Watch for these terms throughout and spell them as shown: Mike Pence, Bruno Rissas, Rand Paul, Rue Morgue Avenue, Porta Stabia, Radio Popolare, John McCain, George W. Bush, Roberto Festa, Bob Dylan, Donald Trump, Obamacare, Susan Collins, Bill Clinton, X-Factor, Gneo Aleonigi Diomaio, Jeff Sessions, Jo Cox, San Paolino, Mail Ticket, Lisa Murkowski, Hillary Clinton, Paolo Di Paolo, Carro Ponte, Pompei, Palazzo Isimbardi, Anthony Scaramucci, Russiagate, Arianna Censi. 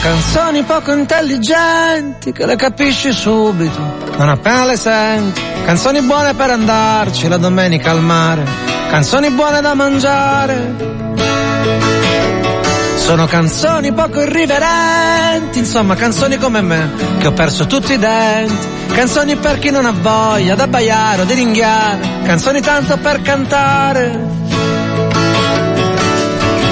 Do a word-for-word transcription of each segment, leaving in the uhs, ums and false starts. canzoni poco intelligenti che le capisci subito non appena le senti, canzoni buone per andarci la domenica al mare, canzoni buone da mangiare, sono canzoni poco irriverenti, insomma canzoni come me che ho perso tutti i denti, canzoni per chi non ha voglia da baiare o di ringhiare, canzoni tanto per cantare,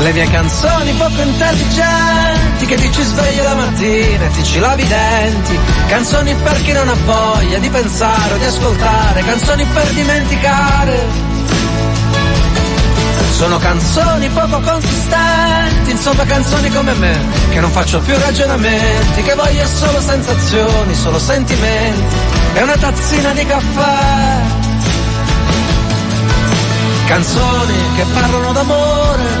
Le mie canzoni poco intelligenti che ti ci svegli la mattina e ti ci lavi i denti, canzoni per chi non ha voglia di pensare o di ascoltare, canzoni per dimenticare, sono canzoni poco consistenti, insomma canzoni come me che non faccio più ragionamenti, che voglio solo sensazioni, solo sentimenti e una tazzina di caffè, canzoni che parlano d'amore,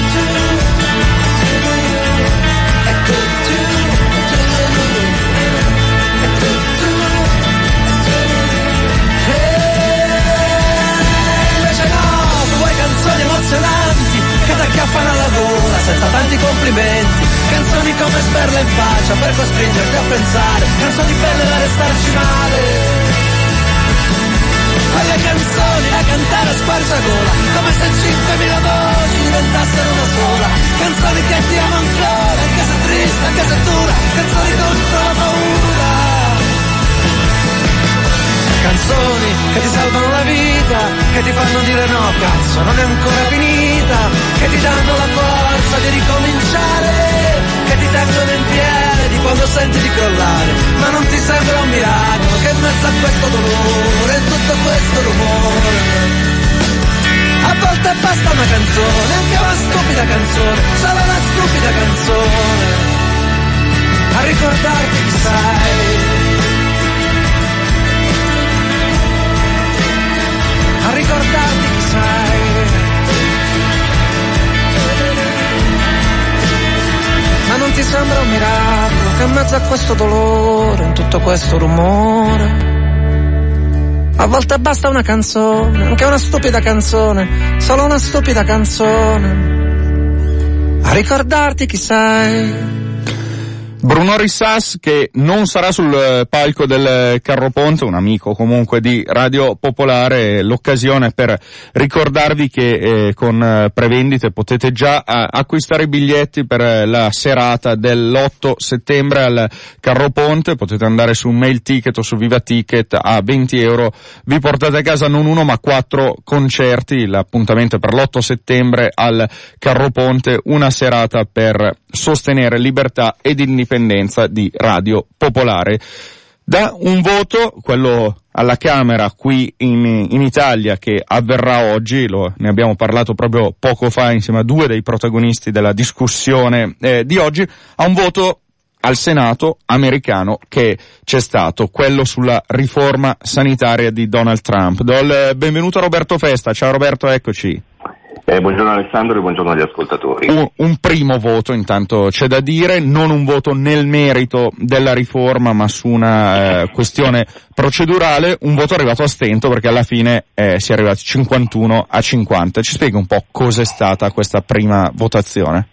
Che da chiaffano alla gola senza tanti complimenti, canzoni come sperla in faccia per costringerti a pensare, canzoni belle da restarci male, quelle canzoni da cantare a squarciagola come se cinquemila voci diventassero una sola, canzoni che ti amo ancora anche se triste, anche se dura, canzoni contro la paura, canzoni che ti salvano la vita, che ti fanno dire no, cazzo, non è ancora finita, che ti danno la forza di ricominciare, che ti tengono in piedi quando senti di crollare, ma non ti sembra un miracolo che in mezzo a questo dolore e tutto questo rumore, a volte basta una canzone, anche una stupida canzone, solo una stupida canzone, a ricordarti chi sei, a ricordarti chi sei, ma non ti sembra un miracolo che in mezzo a questo dolore, in tutto questo rumore, a volte basta una canzone, anche una stupida canzone, solo una stupida canzone, a ricordarti chi sei. Bruno Rissas, che non sarà sul palco del Carro Ponte, un amico comunque di Radio Popolare, l'occasione per ricordarvi che eh, con prevendite potete già eh, acquistare i biglietti per la serata dell'otto settembre al Carro Ponte, potete andare su Mail Ticket o su Viva Ticket, a venti euro vi portate a casa non uno ma quattro concerti, l'appuntamento per l'otto settembre al Carro Ponte, una serata per sostenere libertà ed indipendenza di Radio Popolare. Da un voto, quello alla Camera qui in, in Italia, che avverrà oggi, lo, ne abbiamo parlato proprio poco fa insieme a due dei protagonisti della discussione eh, di oggi, a un voto al Senato americano che c'è stato, quello sulla riforma sanitaria di Donald Trump. Do il benvenuto a Roberto Festa. Ciao Roberto, eccoci. Eh, buongiorno Alessandro e buongiorno agli ascoltatori. Un, un primo voto intanto c'è da dire, non un voto nel merito della riforma ma su una eh, questione procedurale, un voto arrivato a stento perché alla fine eh, si è arrivati cinquantuno a cinquanta. Ci spieghi un po' cos'è stata questa prima votazione?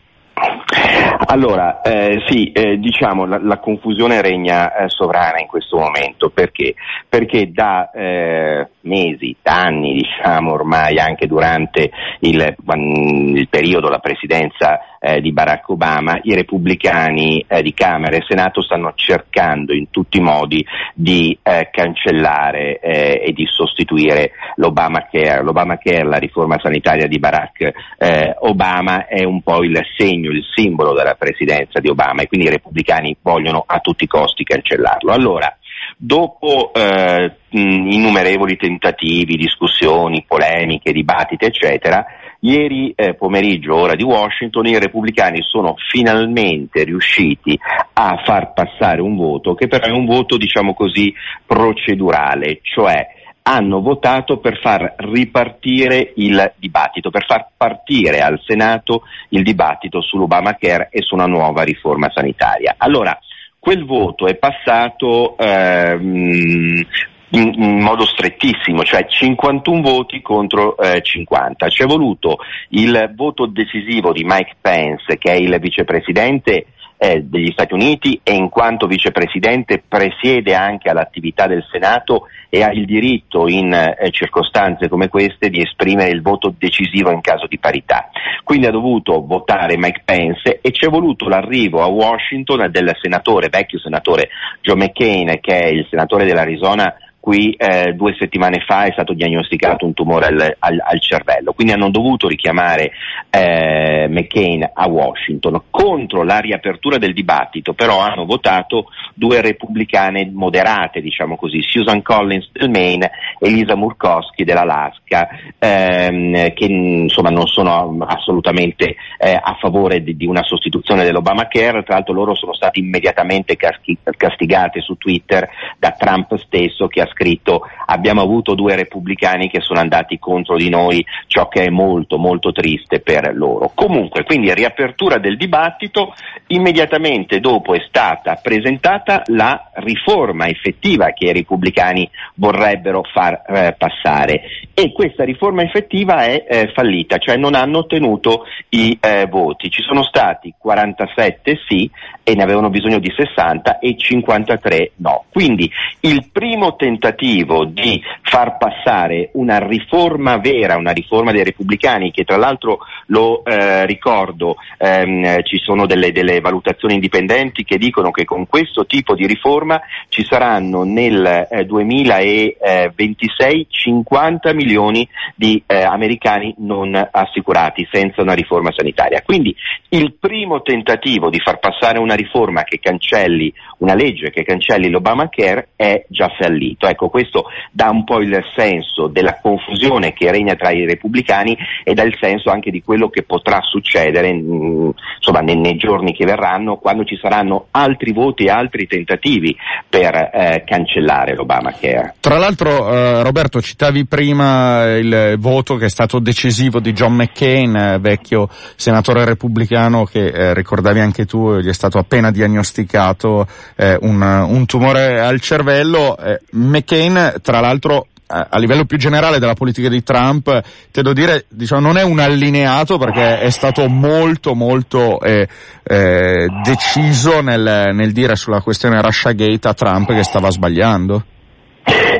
Allora, eh, sì, eh, diciamo la, la confusione regna eh, sovrana in questo momento, perché? Perché da eh, mesi, anni, diciamo ormai anche durante il, il periodo, la presidenza eh, di Barack Obama, i repubblicani eh, di Camera e Senato stanno cercando in tutti i modi di eh, cancellare eh, e di sostituire l'Obamacare. L'Obamacare, la riforma sanitaria di Barack eh, Obama, è un po' il segno, il simbolo della presidenza di Obama, e quindi i repubblicani vogliono a tutti i costi cancellarlo. Allora, dopo eh, innumerevoli tentativi, discussioni, polemiche, dibattiti, eccetera, ieri eh, pomeriggio, ora di Washington, i repubblicani sono finalmente riusciti a far passare un voto che però è un voto, diciamo così, procedurale, cioè hanno votato per far ripartire il dibattito, per far partire al Senato il dibattito sull'Obamacare e su una nuova riforma sanitaria. Allora, quel voto è passato ehm, in, in modo strettissimo, cioè cinquantuno voti contro eh, cinquanta. Ci è voluto il voto decisivo di Mike Pence, che è il vicepresidente eh, degli Stati Uniti e in quanto vicepresidente presiede anche all'attività del Senato e ha il diritto in eh, circostanze come queste di esprimere il voto decisivo in caso di parità. Quindi ha dovuto votare Mike Pence e ci è voluto l'arrivo a Washington del senatore, vecchio senatore John McCain, che è il senatore dell'Arizona, qui eh, due settimane fa è stato diagnosticato un tumore al, al, al cervello, quindi hanno dovuto richiamare eh, McCain a Washington. Contro la riapertura del dibattito però hanno votato due repubblicane moderate, diciamo così, Susan Collins del Maine e Lisa Murkowski dell'Alaska, ehm, che insomma non sono assolutamente eh, a favore di, di una sostituzione dell'Obamacare. Tra l'altro loro sono stati immediatamente castigate su Twitter da Trump stesso, che ha scritto: abbiamo avuto due repubblicani che sono andati contro di noi, ciò che è molto molto triste per loro. Comunque, quindi riapertura del dibattito, immediatamente dopo è stata presentata la riforma effettiva che i repubblicani vorrebbero far eh, passare, e questa riforma effettiva è eh, fallita, cioè non hanno ottenuto i eh, voti. Ci sono stati quarantasette sì e ne avevano bisogno di sessanta e cinquantatré no. Quindi il primo tentativo di far passare una riforma vera, una riforma dei repubblicani, che tra l'altro lo eh, ricordo, ehm, ci sono delle, delle valutazioni indipendenti che dicono che con questo tipo di riforma ci saranno nel eh, duemilaventisei cinquanta milioni di eh, americani non assicurati senza una riforma sanitaria. Quindi il primo tentativo di far passare una riforma che cancelli, una legge che cancelli l'Obamacare, è già fallito. Ecco, questo dà un po' il senso della confusione che regna tra i repubblicani e dà il senso anche di quello che potrà succedere mh, insomma, nei, nei giorni che verranno, quando ci saranno altri voti e altri tentativi per eh, cancellare l'Obamacare. Tra l'altro, eh, Roberto, citavi prima il voto che è stato decisivo di John McCain, eh, vecchio senatore repubblicano, che eh, ricordavi anche tu, gli è stato appena diagnosticato eh, un, un tumore al cervello. Eh, McCain, tra l'altro, a livello più generale della politica di Trump, te devo dire, diciamo, non è un allineato, perché è stato molto molto eh, eh, deciso nel, nel dire sulla questione Russiagate a Trump che stava sbagliando.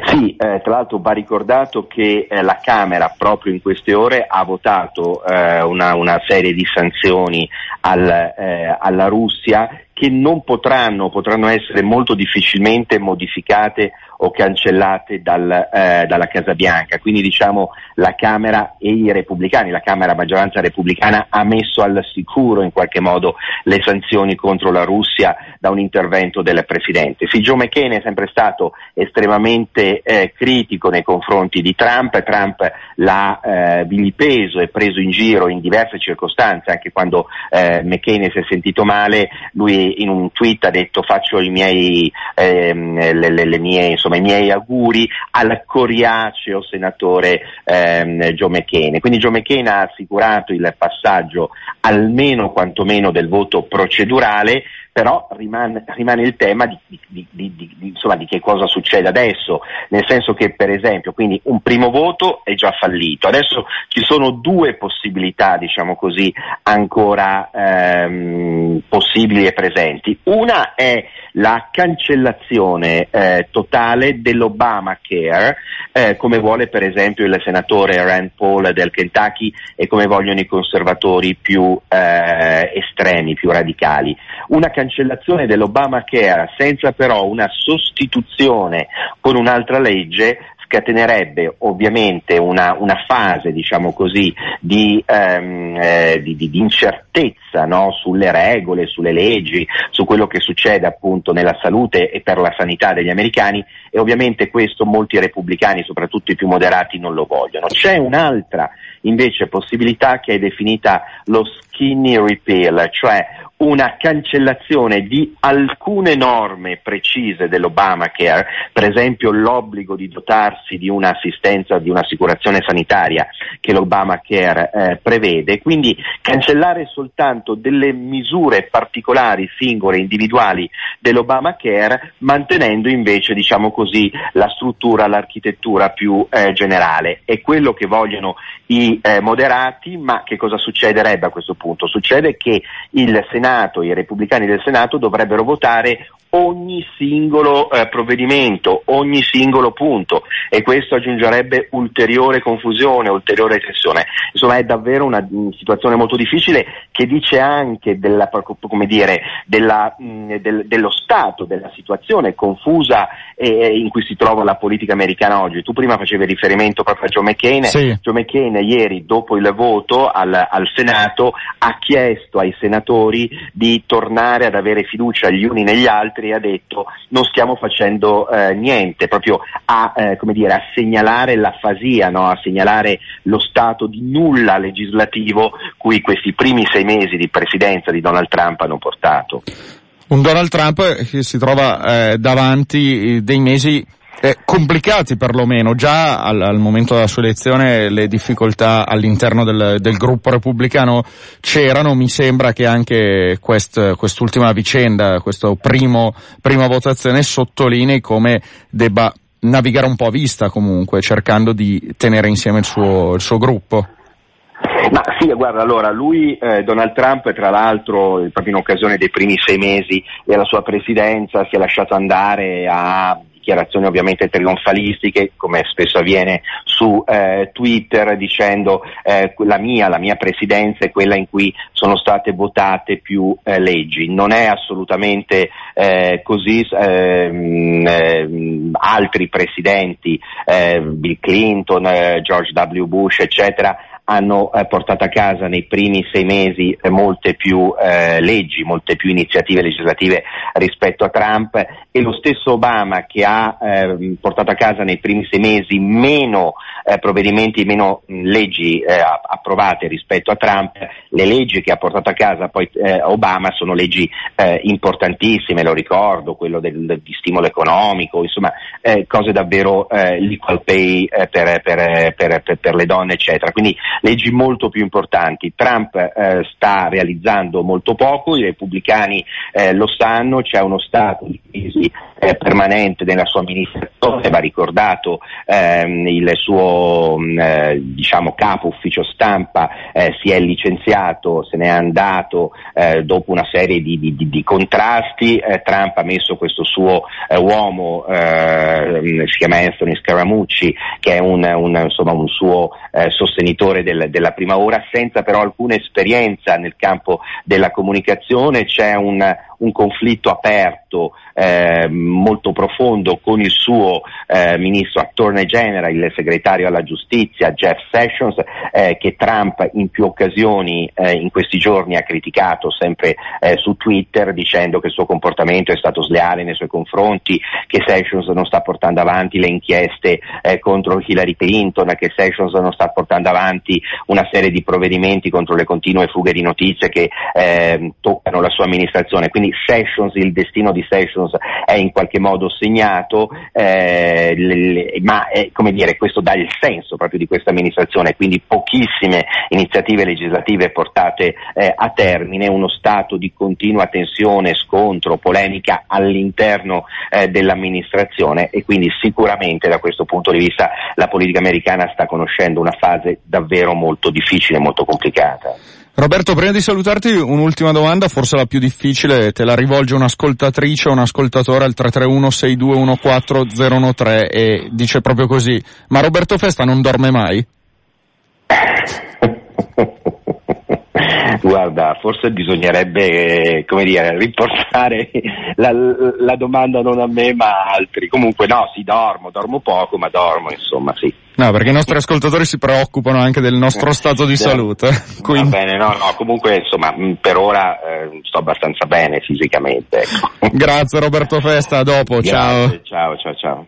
Sì, eh, tra l'altro va ricordato che eh, la Camera proprio in queste ore ha votato eh, una, una serie di sanzioni al, eh, alla Russia, che non potranno, potranno essere molto difficilmente modificate o cancellate dal, eh, dalla Casa Bianca. Quindi, diciamo, la Camera e i repubblicani, la Camera maggioranza repubblicana, ha messo al sicuro in qualche modo le sanzioni contro la Russia da un intervento del Presidente. Sì, Joe McCain è sempre stato estremamente eh, critico nei confronti di Trump, Trump l'ha eh, vilipeso e preso in giro in diverse circostanze, anche quando eh, McCain si è sentito male, lui in un tweet ha detto: faccio i miei ehm, le, le, le mie insomma i miei auguri al coriaceo senatore ehm, John McCain. Quindi John McCain ha assicurato il passaggio almeno quantomeno del voto procedurale, però rimane, rimane il tema di, di, di, di, di, insomma, di che cosa succede adesso, nel senso che per esempio quindi un primo voto è già fallito, adesso ci sono due possibilità, diciamo così, ancora ehm, possibili e presenti. Una è la cancellazione eh, totale dell'Obamacare, eh, come vuole per esempio il senatore Rand Paul del Kentucky e come vogliono i conservatori più eh, estremi, più radicali. Una cancellazione dell'Obamacare senza però una sostituzione con un'altra legge scatenerebbe ovviamente una, una fase, diciamo così, di, ehm, eh, di, di, di incertezza, no? Sulle regole, sulle leggi, su quello che succede appunto nella salute e per la sanità degli americani, e ovviamente questo molti repubblicani, soprattutto i più moderati, non lo vogliono. C'è un'altra invece possibilità che è definita lo skinny repeal, cioè una cancellazione di alcune norme precise dell'Obamacare, per esempio l'obbligo di dotarsi di un'assistenza, di un'assicurazione sanitaria che l'Obamacare eh, prevede, quindi cancellare soltanto delle misure particolari, singole, individuali dell'Obamacare, mantenendo invece, diciamo così, la struttura, l'architettura più eh, generale. È quello che vogliono i eh, moderati, ma che cosa succederebbe a questo punto? Succede che il Senato i repubblicani del Senato dovrebbero votare ogni singolo eh, provvedimento, ogni singolo punto, e questo aggiungerebbe ulteriore confusione, ulteriore tensione. Insomma, è davvero una, una situazione molto difficile, che dice anche della, come dire, della, mh, del, dello stato, della situazione confusa eh, in cui si trova la politica americana oggi. Tu prima facevi riferimento proprio a John McCain. Sì. John McCain ieri, dopo il voto al, al Senato, ha chiesto ai senatori di tornare ad avere fiducia gli uni negli altri, ha detto non stiamo facendo eh, niente, proprio a eh, come dire a segnalare l'afasia, no? A segnalare lo stato di nulla legislativo cui questi primi sei mesi di presidenza di Donald Trump hanno portato. Un Donald Trump che si trova eh, davanti dei mesi Eh, complicati, perlomeno già al, al momento della sua elezione le difficoltà all'interno del, del gruppo repubblicano c'erano. Mi sembra che anche quest, quest'ultima vicenda, questo primo prima votazione, sottolinei come debba navigare un po' a vista, comunque cercando di tenere insieme il suo, il suo gruppo. Ma sì, guarda, allora lui, eh, Donald Trump, tra l'altro proprio in occasione dei primi sei mesi della sua presidenza si è lasciato andare a dichiarazioni ovviamente trionfalistiche, come spesso avviene su eh, Twitter, dicendo eh, la mia la mia presidenza è quella in cui sono state votate più eh, leggi. Non è assolutamente eh, così. Eh, eh, altri presidenti, eh, Bill Clinton, eh, George W. Bush, eccetera, hanno eh, portato a casa nei primi sei mesi eh, molte più eh, leggi, molte più iniziative legislative rispetto a Trump, e lo stesso Obama, che ha eh, portato a casa nei primi sei mesi meno eh, provvedimenti, meno mh, leggi eh, approvate rispetto a Trump, le leggi che ha portato a casa poi eh, Obama sono leggi eh, importantissime, lo ricordo, quello del, del, di stimolo economico, insomma eh, cose davvero, eh, l'equal pay eh, per, per, per, per, per le donne, eccetera. Quindi leggi molto più importanti. Trump eh, sta realizzando molto poco, i repubblicani eh, lo sanno, c'è uno stato di crisi eh, permanente nella sua amministrazione, va ricordato ehm, il suo eh, diciamo capo ufficio stampa eh, si è licenziato, se n'è andato eh, dopo una serie di, di, di contrasti, eh, Trump ha messo questo suo eh, uomo, eh, si chiama Anthony Scaramucci, che è un, un, insomma, un suo eh, sostenitore della prima ora, senza però alcuna esperienza nel campo della comunicazione. C'è un, un conflitto aperto eh, molto profondo con il suo eh, ministro Attorney General, il segretario alla giustizia Jeff Sessions, eh, che Trump in più occasioni eh, in questi giorni ha criticato, sempre eh, su Twitter, dicendo che il suo comportamento è stato sleale nei suoi confronti, che Sessions non sta portando avanti le inchieste eh, contro Hillary Clinton, che Sessions non sta portando avanti una serie di provvedimenti contro le continue fughe di notizie che eh, toccano la sua amministrazione. Quindi quindi Sessions, il destino di Sessions è in qualche modo segnato, eh, le, le, ma eh, come dire, questo dà il senso proprio di questa amministrazione, quindi pochissime iniziative legislative portate eh, a termine, uno stato di continua tensione, scontro, polemica all'interno eh, dell'amministrazione, e quindi sicuramente da questo punto di vista la politica americana sta conoscendo una fase davvero molto difficile, molto complicata. Roberto, prima di salutarti un'ultima domanda, forse la più difficile, te la rivolge un'ascoltatrice o un ascoltatore al tre tre uno sei due uno quattro zero nove tre e dice proprio così: ma Roberto Festa non dorme mai? Guarda, forse bisognerebbe, come dire, riportare la, la domanda non a me ma a altri. Comunque no, sì, dormo, dormo poco, ma dormo, insomma, sì. No, perché i nostri ascoltatori si preoccupano anche del nostro stato di salute. Quindi... Va bene, no, no, comunque, insomma, per ora eh, sto abbastanza bene fisicamente. Ecco. Grazie Roberto Festa, a dopo, grazie, ciao. Ciao, ciao, ciao.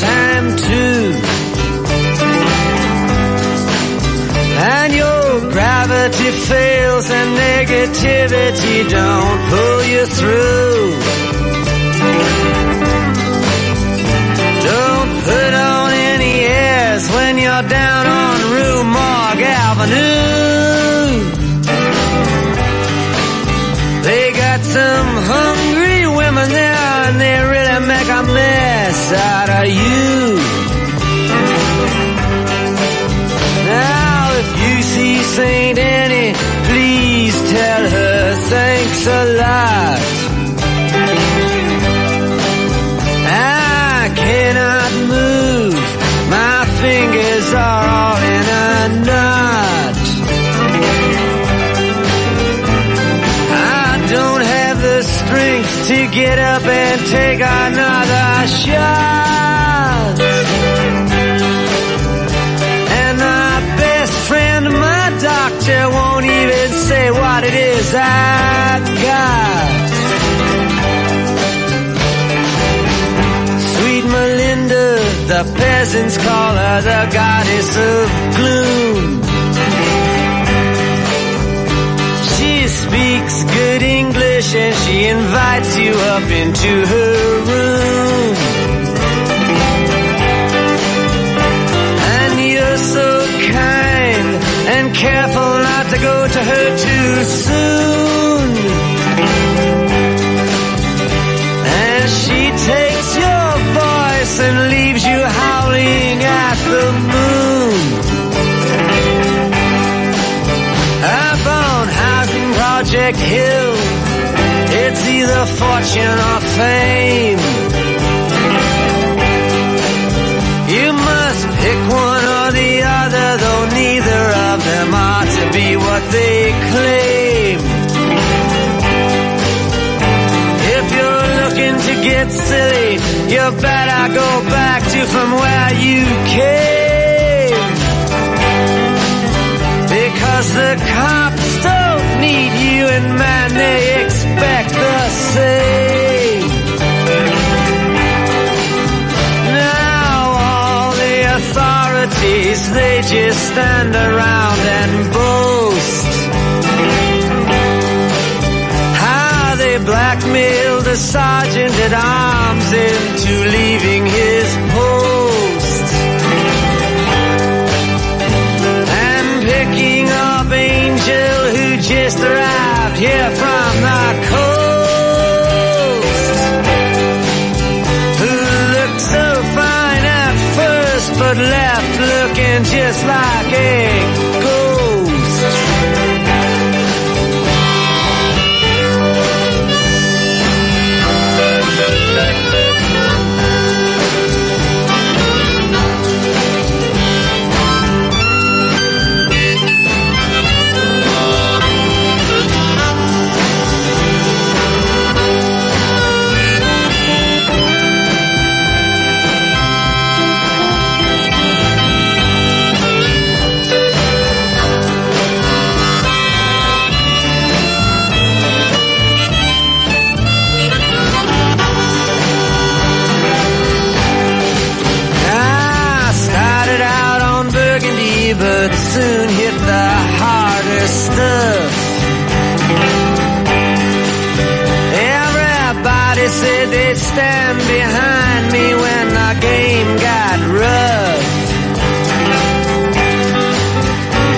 Time too, and your gravity fails and negativity don't pull you through. Don't put on any airs when you're down on Rue Morgue Avenue. They got some hungry women there and they really make a mess out of you. Now if you see Saint Annie, please tell her thanks a lot. I cannot move, my fingers are all in a knot. I don't have the strength to get up and take another shot, and my best friend, my doctor, won't even say what it is I got. Sweet Melinda, the peasants call her the goddess of gloom. She speaks good English and she invites you up into her room. So kind and careful not to go to her too soon, and she takes your voice and leaves you howling at the moon. Up on Housing Project Hill, it's either fortune or fame. You must pick one, though neither of them are to be what they claim. If you're looking to get silly, you better go back to from where you came, because the cops don't need you, and man, they expect the same. Now all the authorities, they just stand around and boast how they blackmailed the sergeant at arms into leaving his post, and picking up Angel who just arrived here from the coast, who looked so fine at first but left looking just like a ghost. empty city stand behind me when the game got rough.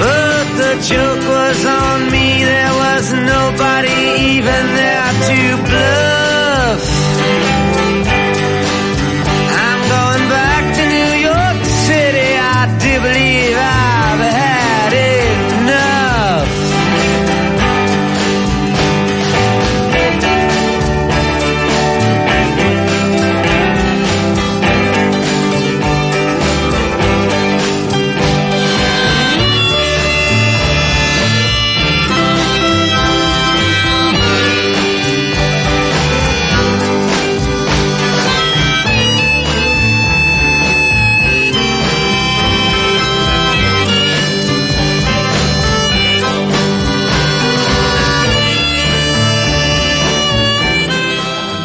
But the joke was on me, there was nobody even there to bluff. I'm going back to New York City, I do believe I've had enough.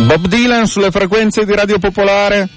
Bob Dylan sulle frequenze di Radio Popolare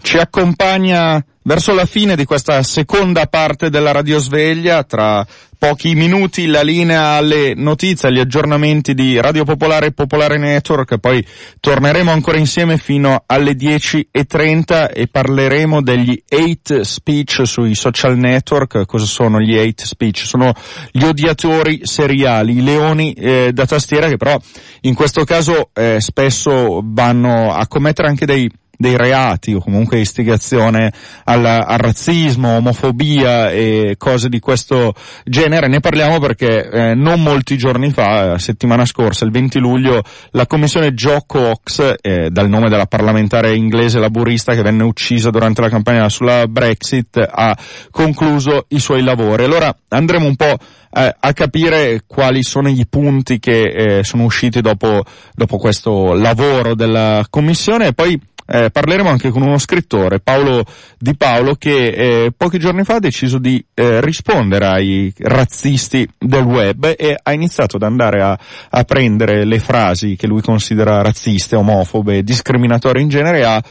ci accompagna verso la fine di questa seconda parte della radiosveglia. Tra pochi minuti la linea alle notizie, agli aggiornamenti di Radio Popolare e Popolare Network. Poi torneremo ancora insieme fino alle dieci e trenta e parleremo degli hate speech sui social network. Cosa sono gli hate speech? Sono gli odiatori seriali, i leoni eh, da tastiera, che però in questo caso eh, spesso vanno a commettere anche dei dei reati, o comunque istigazione al, al razzismo, omofobia e cose di questo genere. Ne parliamo perché eh, non molti giorni fa, settimana scorsa, il venti luglio, la commissione Jo Cox, eh, dal nome della parlamentare inglese laburista che venne uccisa durante la campagna sulla Brexit, ha concluso i suoi lavori. Allora andremo un po' a capire quali sono i punti che eh, sono usciti dopo dopo questo lavoro della commissione, e poi eh, parleremo anche con uno scrittore, Paolo Di Paolo, che eh, pochi giorni fa ha deciso di eh, rispondere ai razzisti del web e ha iniziato ad andare a, a prendere le frasi che lui considera razziste, omofobe, discriminatorie in genere, a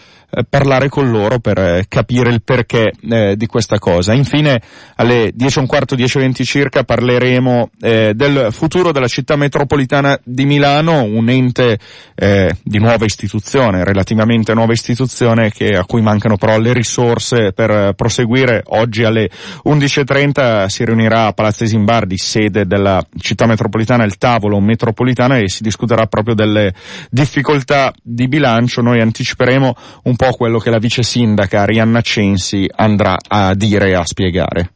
parlare con loro per capire il perché eh, di questa cosa. Infine alle dieci e un quarto, dieci e venti circa parleremo eh, del futuro della città metropolitana di Milano, un ente eh, di nuova istituzione, relativamente nuova istituzione, che a cui mancano però le risorse per proseguire. Oggi alle undici e trenta si riunirà a Palazzo Isimbardi, sede della città metropolitana, il tavolo metropolitano, e si discuterà proprio delle difficoltà di bilancio. Noi anticiperemo un po' quello che la vice sindaca Arianna Censi andrà a dire e a spiegare.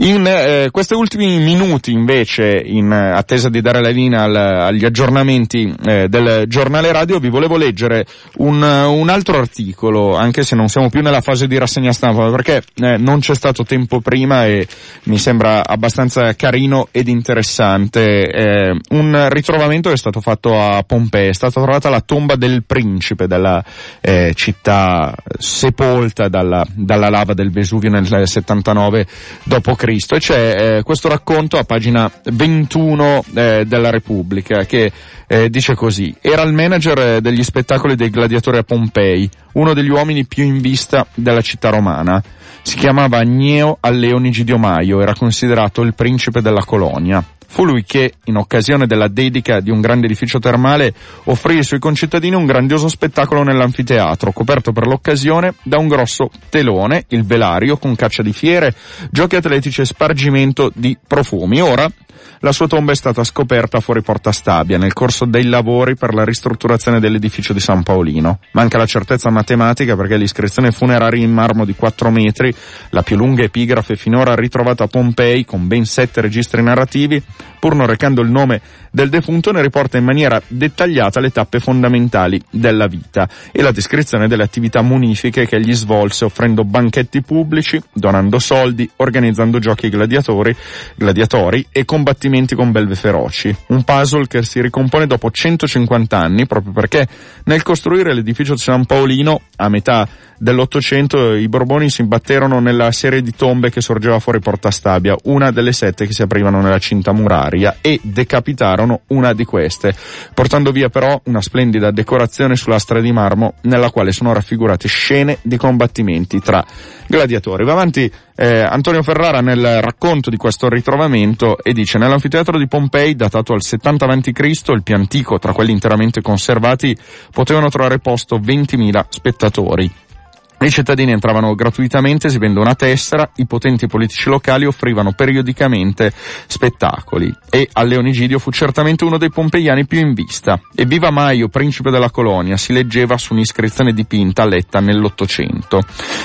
In eh, questi ultimi minuti invece, in eh, attesa di dare la linea al, agli aggiornamenti eh, del giornale radio, vi volevo leggere un, un altro articolo, anche se non siamo più nella fase di rassegna stampa, perché eh, non c'è stato tempo prima e mi sembra abbastanza carino ed interessante. Eh, un ritrovamento che è stato fatto a Pompei, è stata trovata la tomba del principe della eh, città sepolta dalla, dalla lava del Vesuvio nel settantanove dopo Cristo. E c'è eh, questo racconto a pagina ventuno eh, della Repubblica che eh, dice così: era il manager degli spettacoli dei gladiatori a Pompei, uno degli uomini più in vista della città romana. Si chiamava Gneo Aleonigi Diomaio, era considerato il principe della colonia. Fu lui che, in occasione della dedica di un grande edificio termale, offrì ai suoi concittadini un grandioso spettacolo nell'anfiteatro, coperto per l'occasione da un grosso telone, il velario, con caccia di fiere, giochi atletici e spargimento di profumi. Ora la sua tomba è stata scoperta fuori Porta Stabia nel corso dei lavori per la ristrutturazione dell'edificio di San Paolino. Manca la certezza matematica perché l'iscrizione funeraria in marmo di quattro metri, la più lunga epigrafe finora ritrovata a Pompei con ben sette registri narrativi, pur non recando il nome del defunto, ne riporta in maniera dettagliata le tappe fondamentali della vita e la descrizione delle attività munifiche che egli svolse, offrendo banchetti pubblici, donando soldi, organizzando giochi gladiatori, gladiatori e combattimenti con belve feroci. Un puzzle che si ricompone dopo centocinquanta anni, proprio perché nel costruire l'edificio di San Paolino a metà dell'Ottocento i Borboni si imbatterono nella serie di tombe che sorgeva fuori Porta Stabia, una delle sette che si aprivano nella cinta murale. aria e decapitarono una di queste, portando via però una splendida decorazione su lastre di marmo nella quale sono raffigurate scene di combattimenti tra gladiatori. Va avanti eh, Antonio Ferrara nel racconto di questo ritrovamento e dice: nell'anfiteatro di Pompei, datato al settanta avanti Cristo, il più antico tra quelli interamente conservati, potevano trovare posto ventimila spettatori. I cittadini entravano gratuitamente esibendo una tessera, i potenti politici locali offrivano periodicamente spettacoli e Aleonigidio fu certamente uno dei pompeiani più in vista e "Viva Maio, principe della colonia" si leggeva su un'iscrizione dipinta letta nell'Ottocento.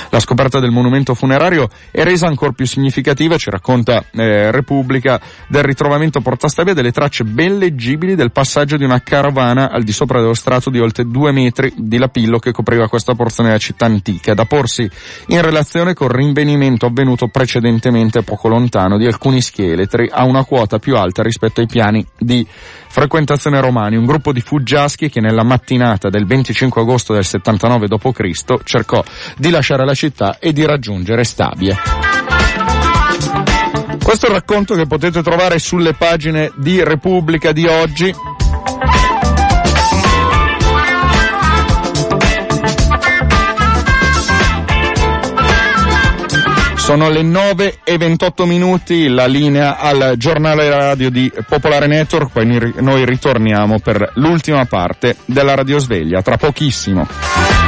La scoperta del monumento funerario è resa ancor più significativa, ci racconta eh, Repubblica, del ritrovamento a Porta Stabia delle tracce ben leggibili del passaggio di una carovana al di sopra dello strato di oltre due metri di lapillo che copriva questa porzione della città antica, che è da porsi in relazione col rinvenimento avvenuto precedentemente poco lontano di alcuni scheletri a una quota più alta rispetto ai piani di frequentazione romani. Un gruppo di fuggiaschi che nella mattinata del venticinque agosto del settantanove dopo Cristo cercò di lasciare la città e di raggiungere Stabie. Questo è il racconto che potete trovare sulle pagine di Repubblica di oggi. Sono le nove e ventotto minuti, la linea al giornale radio di Popolare Network, poi noi ritorniamo per l'ultima parte della radiosveglia, tra pochissimo.